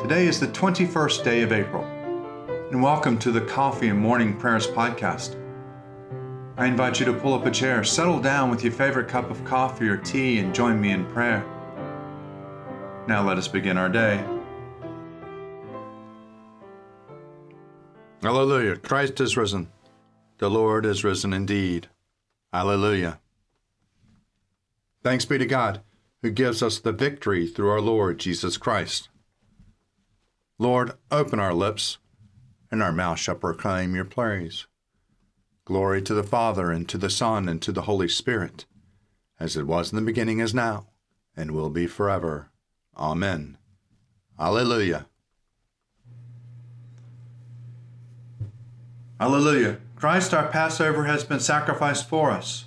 Today is the 21st day of April, and welcome to the Coffee and Morning Prayers podcast. I invite you to pull up a chair, settle down with your favorite cup of coffee or tea, and join me in prayer. Now let us begin our day. Hallelujah! Christ is risen. The Lord is risen indeed. Hallelujah! Thanks be to God, who gives us the victory through our Lord Jesus Christ. Lord, open our lips, and our mouth shall proclaim your praise. Glory to the Father, and to the Son, and to the Holy Spirit, as it was in the beginning, is now, and will be forever. Amen. Alleluia. Alleluia. Christ our Passover has been sacrificed for us.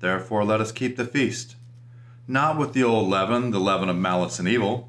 Therefore let us keep the feast, not with the old leaven, the leaven of malice and evil,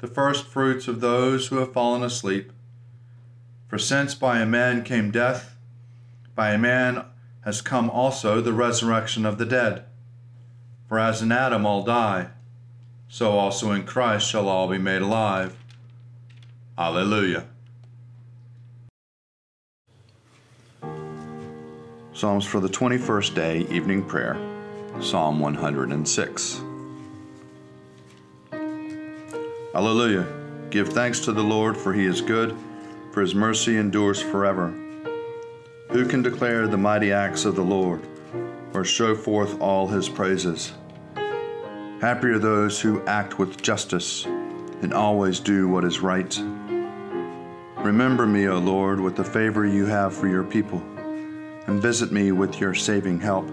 the first fruits of those who have fallen asleep. For since by a man came death, by a man has come also the resurrection of the dead. For as in Adam all die, so also in Christ shall all be made alive. Alleluia. Psalms for the 21st day, evening prayer, Psalm 106. Alleluia. Give thanks to the Lord, for he is good, for his mercy endures forever. Who can declare the mighty acts of the Lord, or show forth all his praises? Happy are those who act with justice, and always do what is right. Remember me, O Lord, with the favor you have for your people, and visit me with your saving help,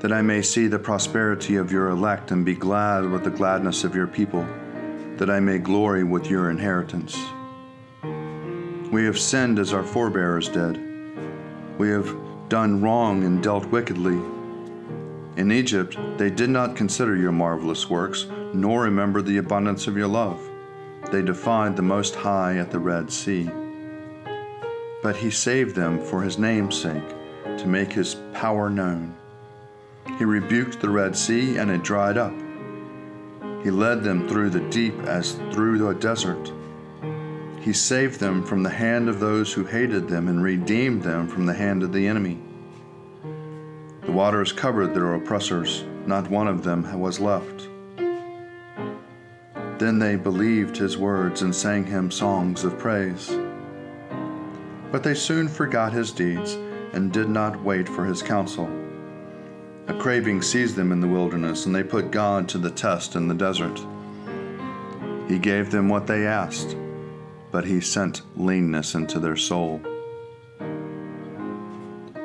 that I may see the prosperity of your elect and be glad with the gladness of your people, that I may glory with your inheritance. We have sinned as our forebears did. We have done wrong and dealt wickedly. In Egypt, they did not consider your marvelous works, nor remember the abundance of your love. They defied the Most High at the Red Sea. But he saved them for his name's sake, to make his power known. He rebuked the Red Sea, and it dried up. He led them through the deep as through a desert. He saved them from the hand of those who hated them and redeemed them from the hand of the enemy. The waters covered their oppressors. Not one of them was left. Then they believed his words and sang him songs of praise. But they soon forgot his deeds and did not wait for his counsel. A craving seized them in the wilderness, and they put God to the test in the desert. He gave them what they asked, but he sent leanness into their soul.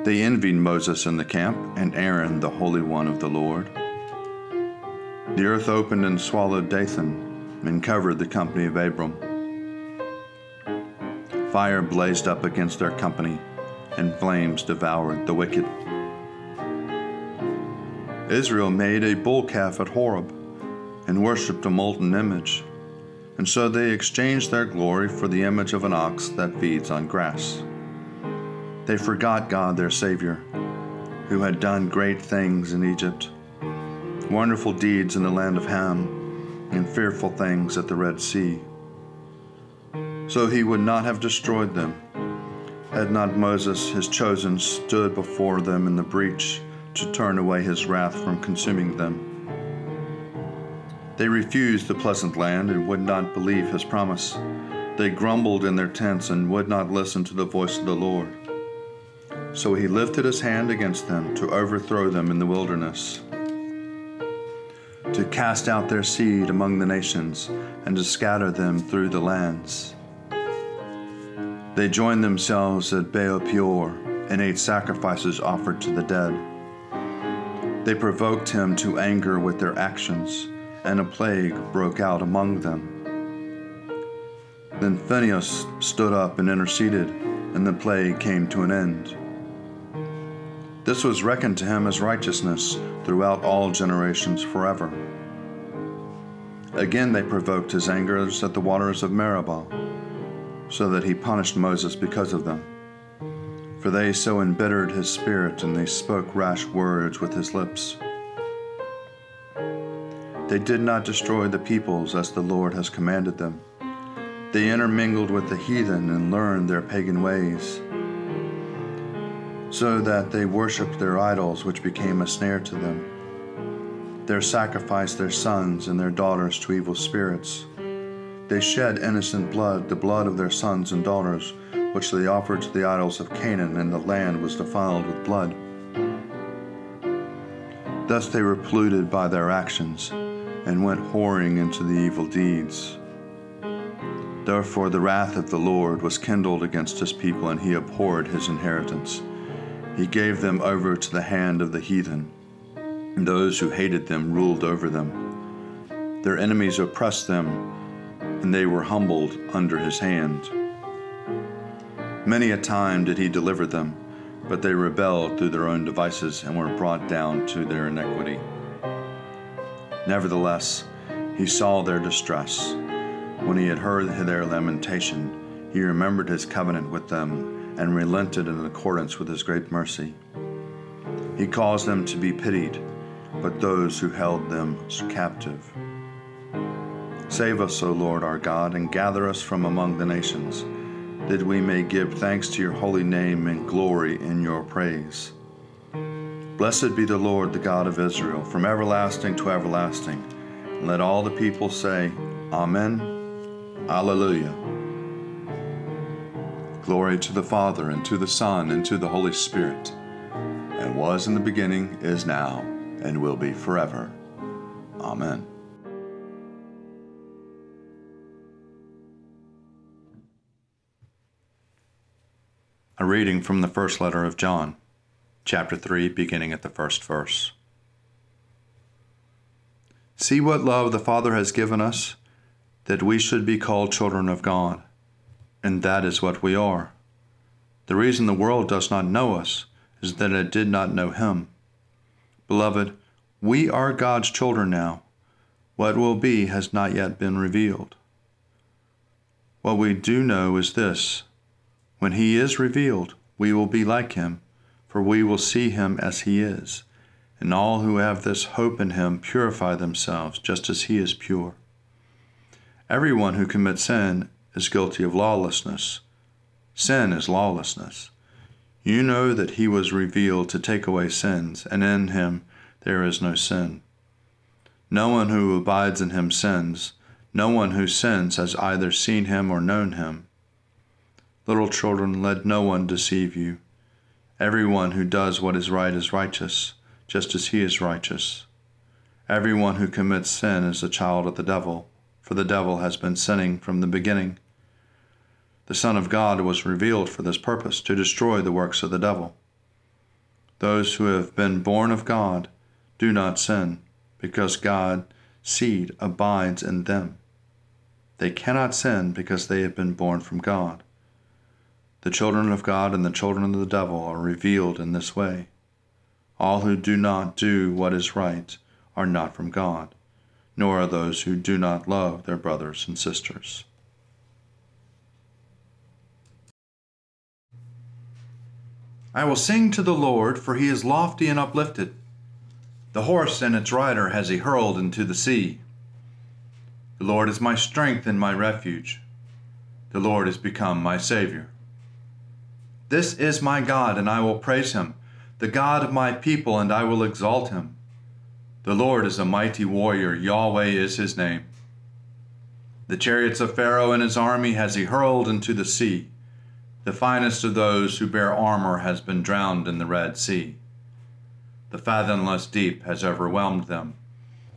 They envied Moses in the camp, and Aaron, the Holy One of the Lord. The earth opened and swallowed Dathan, and covered the company of Abiram. Fire blazed up against their company, and flames devoured the wicked. Israel made a bull calf at Horeb and worshipped a molten image, and so they exchanged their glory for the image of an ox that feeds on grass. They forgot God their Savior, who had done great things in Egypt, wonderful deeds in the land of Ham, and fearful things at the Red Sea. So he would not have destroyed them, had not Moses, his chosen, stood before them in the breach to turn away his wrath from consuming them. They refused the pleasant land and would not believe his promise. They grumbled in their tents and would not listen to the voice of the Lord. So he lifted his hand against them to overthrow them in the wilderness, to cast out their seed among the nations and to scatter them through the lands. They joined themselves at Baal Peor and ate sacrifices offered to the dead. They provoked him to anger with their actions, and a plague broke out among them. Then Phenius stood up and interceded, and the plague came to an end. This was reckoned to him as righteousness throughout all generations forever. Again they provoked his anger at the waters of Meribah, so that he punished Moses because of them. For they so embittered his spirit, and they spoke rash words with his lips. They did not destroy the peoples as the Lord has commanded them. They intermingled with the heathen and learned their pagan ways, so that they worshipped their idols, which became a snare to them. They sacrificed their sons and their daughters to evil spirits. They shed innocent blood, the blood of their sons and daughters, which they offered to the idols of Canaan, and the land was defiled with blood. Thus they were polluted by their actions, and went whoring into the evil deeds. Therefore the wrath of the Lord was kindled against his people, and he abhorred his inheritance. He gave them over to the hand of the heathen, and those who hated them ruled over them. Their enemies oppressed them, and they were humbled under his hand. Many a time did he deliver them, but they rebelled through their own devices and were brought down to their iniquity. Nevertheless, he saw their distress. When he had heard their lamentation, he remembered his covenant with them and relented in accordance with his great mercy. He caused them to be pitied, but those who held them captive. Save us, O Lord our God, and gather us from among the nations, that we may give thanks to your holy name and glory in your praise. Blessed be the Lord, the God of Israel, from everlasting to everlasting. And let all the people say, Amen, Alleluia. Glory to the Father, and to the Son, and to the Holy Spirit, and was in the beginning, is now, and will be forever. Amen. A reading from the first letter of John, chapter 3, beginning at the first verse. See what love the Father has given us, that we should be called children of God, and that is what we are. The reason the world does not know us is that it did not know him. Beloved, we are God's children now. What will be has not yet been revealed. What we do know is this: when he is revealed, we will be like him, for we will see him as he is. And all who have this hope in him purify themselves, just as he is pure. Everyone who commits sin is guilty of lawlessness. Sin is lawlessness. You know that he was revealed to take away sins, and in him there is no sin. No one who abides in him sins. No one who sins has either seen him or known him. Little children, let no one deceive you. Everyone who does what is right is righteous, just as he is righteous. Everyone who commits sin is a child of the devil, for the devil has been sinning from the beginning. The Son of God was revealed for this purpose, to destroy the works of the devil. Those who have been born of God do not sin, because God's seed abides in them. They cannot sin because they have been born from God. The children of God and the children of the devil are revealed in this way. All who do not do what is right are not from God, nor are those who do not love their brothers and sisters. I will sing to the Lord, for he is lofty and uplifted. The horse and its rider has he hurled into the sea. The Lord is my strength and my refuge. The Lord has become my Savior. This is my God, and I will praise him, the God of my people, and I will exalt him. The Lord is a mighty warrior, Yahweh is his name. The chariots of Pharaoh and his army has he hurled into the sea. The finest of those who bear armor has been drowned in the Red Sea. The fathomless deep has overwhelmed them.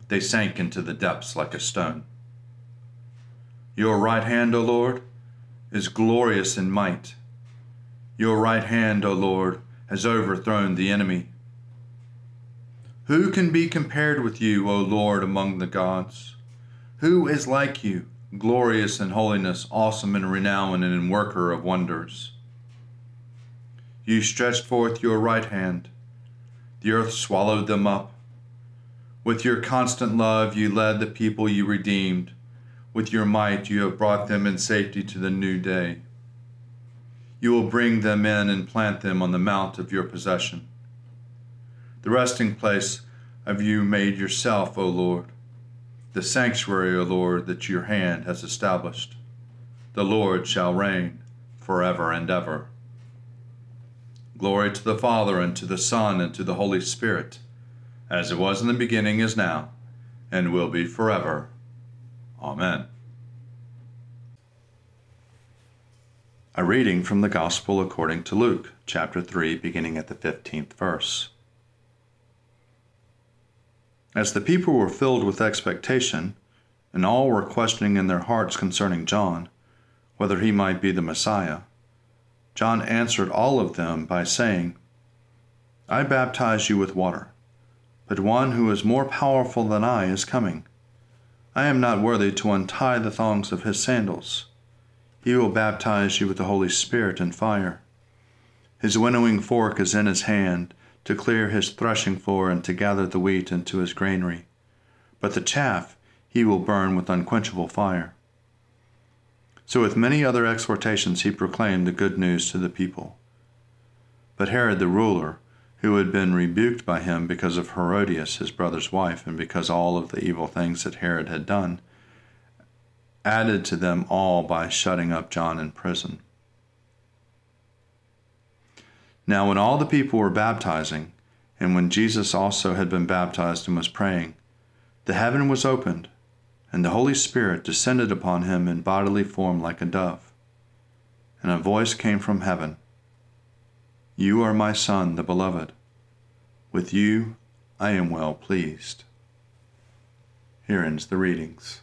They sank into the depths like a stone. Your right hand, O Lord, is glorious in might. Your right hand, O Lord, has overthrown the enemy. Who can be compared with you, O Lord, among the gods? Who is like you, glorious in holiness, awesome in renown, and in worker of wonders. You stretched forth your right hand. The earth swallowed them up. With your constant love you led the people you redeemed. With your might you have brought them in safety to the new day. You will bring them in and plant them on the mount of your possession. The resting place of you made yourself, O Lord, the sanctuary, O Lord, that your hand has established. The Lord shall reign forever and ever. Glory to the Father, and to the Son, and to the Holy Spirit, as it was in the beginning, is now, and will be forever. Amen. A reading from the Gospel according to Luke, chapter 3, beginning at the 15th verse. As the people were filled with expectation, and all were questioning in their hearts concerning John, whether he might be the Messiah, John answered all of them by saying, I baptize you with water, but one who is more powerful than I is coming. I am not worthy to untie the thongs of his sandals. He will baptize you with the Holy Spirit and fire. His winnowing fork is in his hand to clear his threshing floor and to gather the wheat into his granary, but the chaff he will burn with unquenchable fire. So with many other exhortations he proclaimed the good news to the people. But Herod the ruler, who had been rebuked by him because of Herodias, his brother's wife, and because all of the evil things that Herod had done, added to them all by shutting up John in prison. Now when all the people were baptizing, and when Jesus also had been baptized and was praying, the heaven was opened, and the Holy Spirit descended upon him in bodily form like a dove. And a voice came from heaven, You are my Son, the Beloved. With you I am well pleased. Here ends the readings.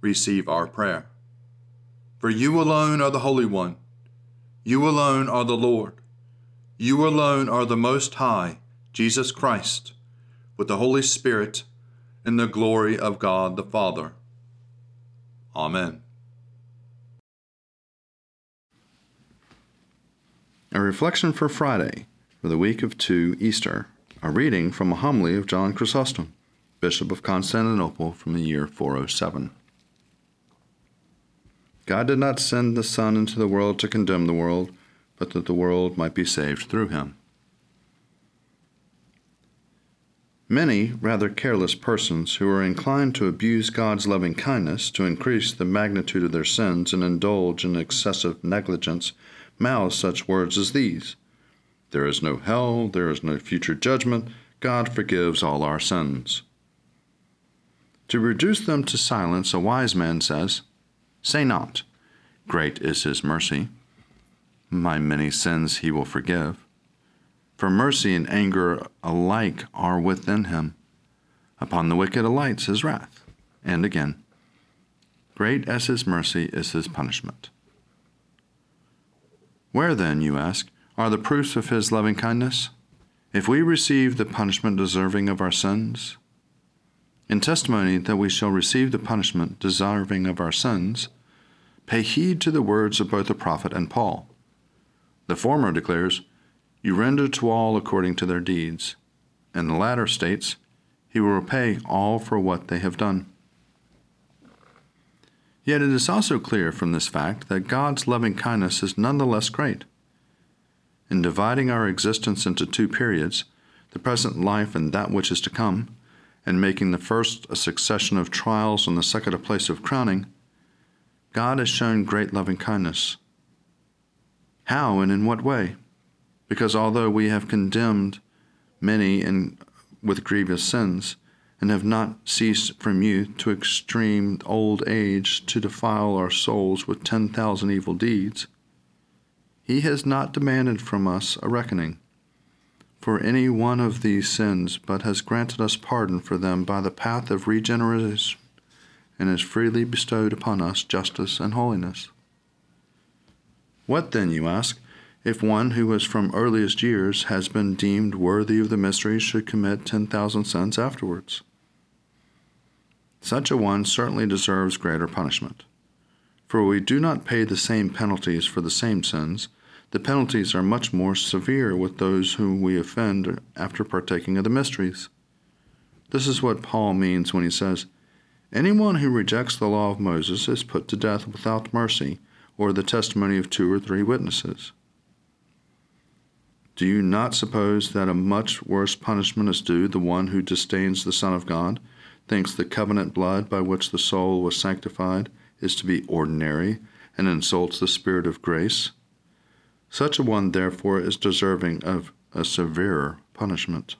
Receive our prayer. For you alone are the Holy One. You alone are the Lord. You alone are the Most High, Jesus Christ, with the Holy Spirit, in the glory of God the Father. Amen. A reflection for Friday, for the week of 2 Easter, a reading from a homily of John Chrysostom, Bishop of Constantinople, from the year 407. God did not send the Son into the world to condemn the world, but that the world might be saved through him. Many rather careless persons who are inclined to abuse God's loving kindness, to increase the magnitude of their sins and indulge in excessive negligence, mouth such words as these: There is no hell, there is no future judgment, God forgives all our sins. To reduce them to silence, a wise man says, Say not, great is his mercy. My many sins he will forgive. For mercy and anger alike are within him. Upon the wicked alights his wrath. And again, great as his mercy is his punishment. Where then, you ask, are the proofs of his loving kindness? If we receive the punishment deserving of our sins, in testimony that we shall receive the punishment deserving of our sins, pay heed to the words of both the prophet and Paul. The former declares, You render to all according to their deeds. And the latter states, He will repay all for what they have done. Yet it is also clear from this fact that God's loving kindness is nonetheless great. In dividing our existence into 2 periods, the present life and that which is to come, and making the first a succession of trials and the second a place of crowning, God has shown great loving kindness. How and in what way? Because although we have condemned many and with grievous sins, and have not ceased from youth to extreme old age to defile our souls with 10,000 evil deeds, he has not demanded from us a reckoning for any one of these sins, but has granted us pardon for them by the path of regeneration, and has freely bestowed upon us justice and holiness. What then, you ask, if one who was from earliest years has been deemed worthy of the mysteries should commit 10,000 sins afterwards? Such a one certainly deserves greater punishment. For we do not pay the same penalties for the same sins. The penalties are much more severe with those whom we offend after partaking of the mysteries. This is what Paul means when he says, "Anyone who rejects the law of Moses is put to death without mercy, or the testimony of 2 or 3 witnesses." Do you not suppose that a much worse punishment is due the one who disdains the Son of God, thinks the covenant blood by which the soul was sanctified is to be ordinary, and insults the Spirit of grace? Such a one, therefore, is deserving of a severer punishment.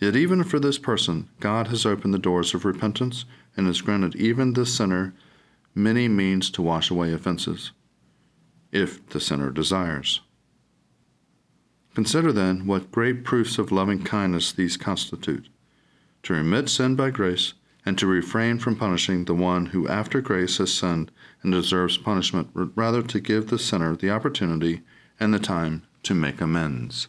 Yet even for this person, God has opened the doors of repentance and has granted even this sinner many means to wash away offenses, if the sinner desires. Consider then what great proofs of loving kindness these constitute, to remit sin by grace and to refrain from punishing the one who after grace has sinned and deserves punishment, rather to give the sinner the opportunity and the time to make amends.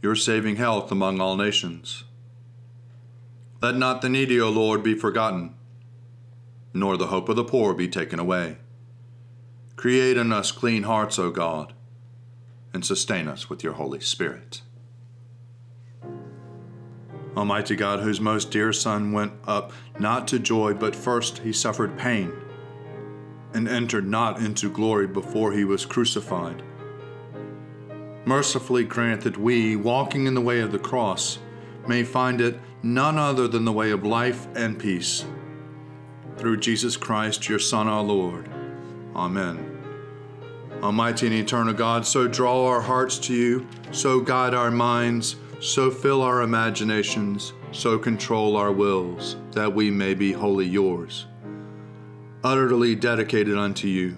your saving health among all nations. Let not the needy, O Lord, be forgotten, nor the hope of the poor be taken away. Create in us clean hearts, O God, and sustain us with your Holy Spirit. Almighty God, whose most dear Son went up not to joy, but first he suffered pain, and entered not into glory before he was crucified, mercifully grant that we, walking in the way of the cross, may find it none other than the way of life and peace. Through Jesus Christ, your Son, our Lord. Amen. Almighty and eternal God, so draw our hearts to you, so guide our minds, so fill our imaginations, so control our wills, that we may be wholly yours, utterly dedicated unto you.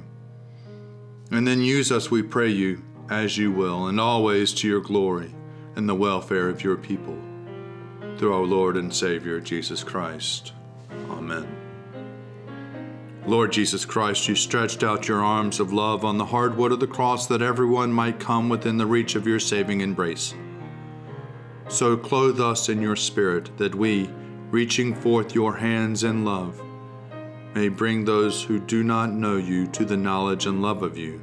And then use us, we pray you, as you will, and always to your glory and the welfare of your people. Through our Lord and Savior, Jesus Christ. Amen. Lord Jesus Christ, you stretched out your arms of love on the hard wood of the cross that everyone might come within the reach of your saving embrace. So clothe us in your Spirit, that we, reaching forth your hands in love, may bring those who do not know you to the knowledge and love of you,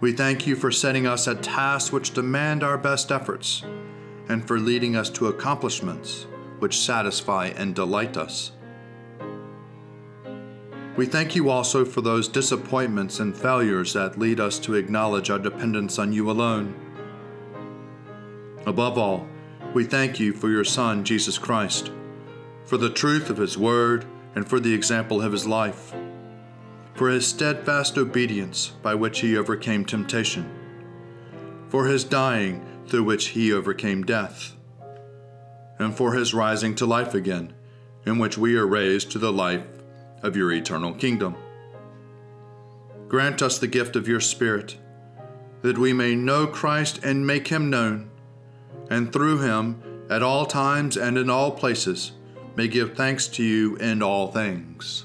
We thank you for setting us at tasks which demand our best efforts, and for leading us to accomplishments which satisfy and delight us. We thank you also for those disappointments and failures that lead us to acknowledge our dependence on you alone. Above all, we thank you for your Son, Jesus Christ, for the truth of his word and for the example of his life, for his steadfast obedience by which he overcame temptation, for his dying through which he overcame death, and for his rising to life again, in which we are raised to the life of your eternal kingdom. Grant us the gift of your Spirit, that we may know Christ and make him known, and through him, at all times and in all places, may give thanks to you in all things.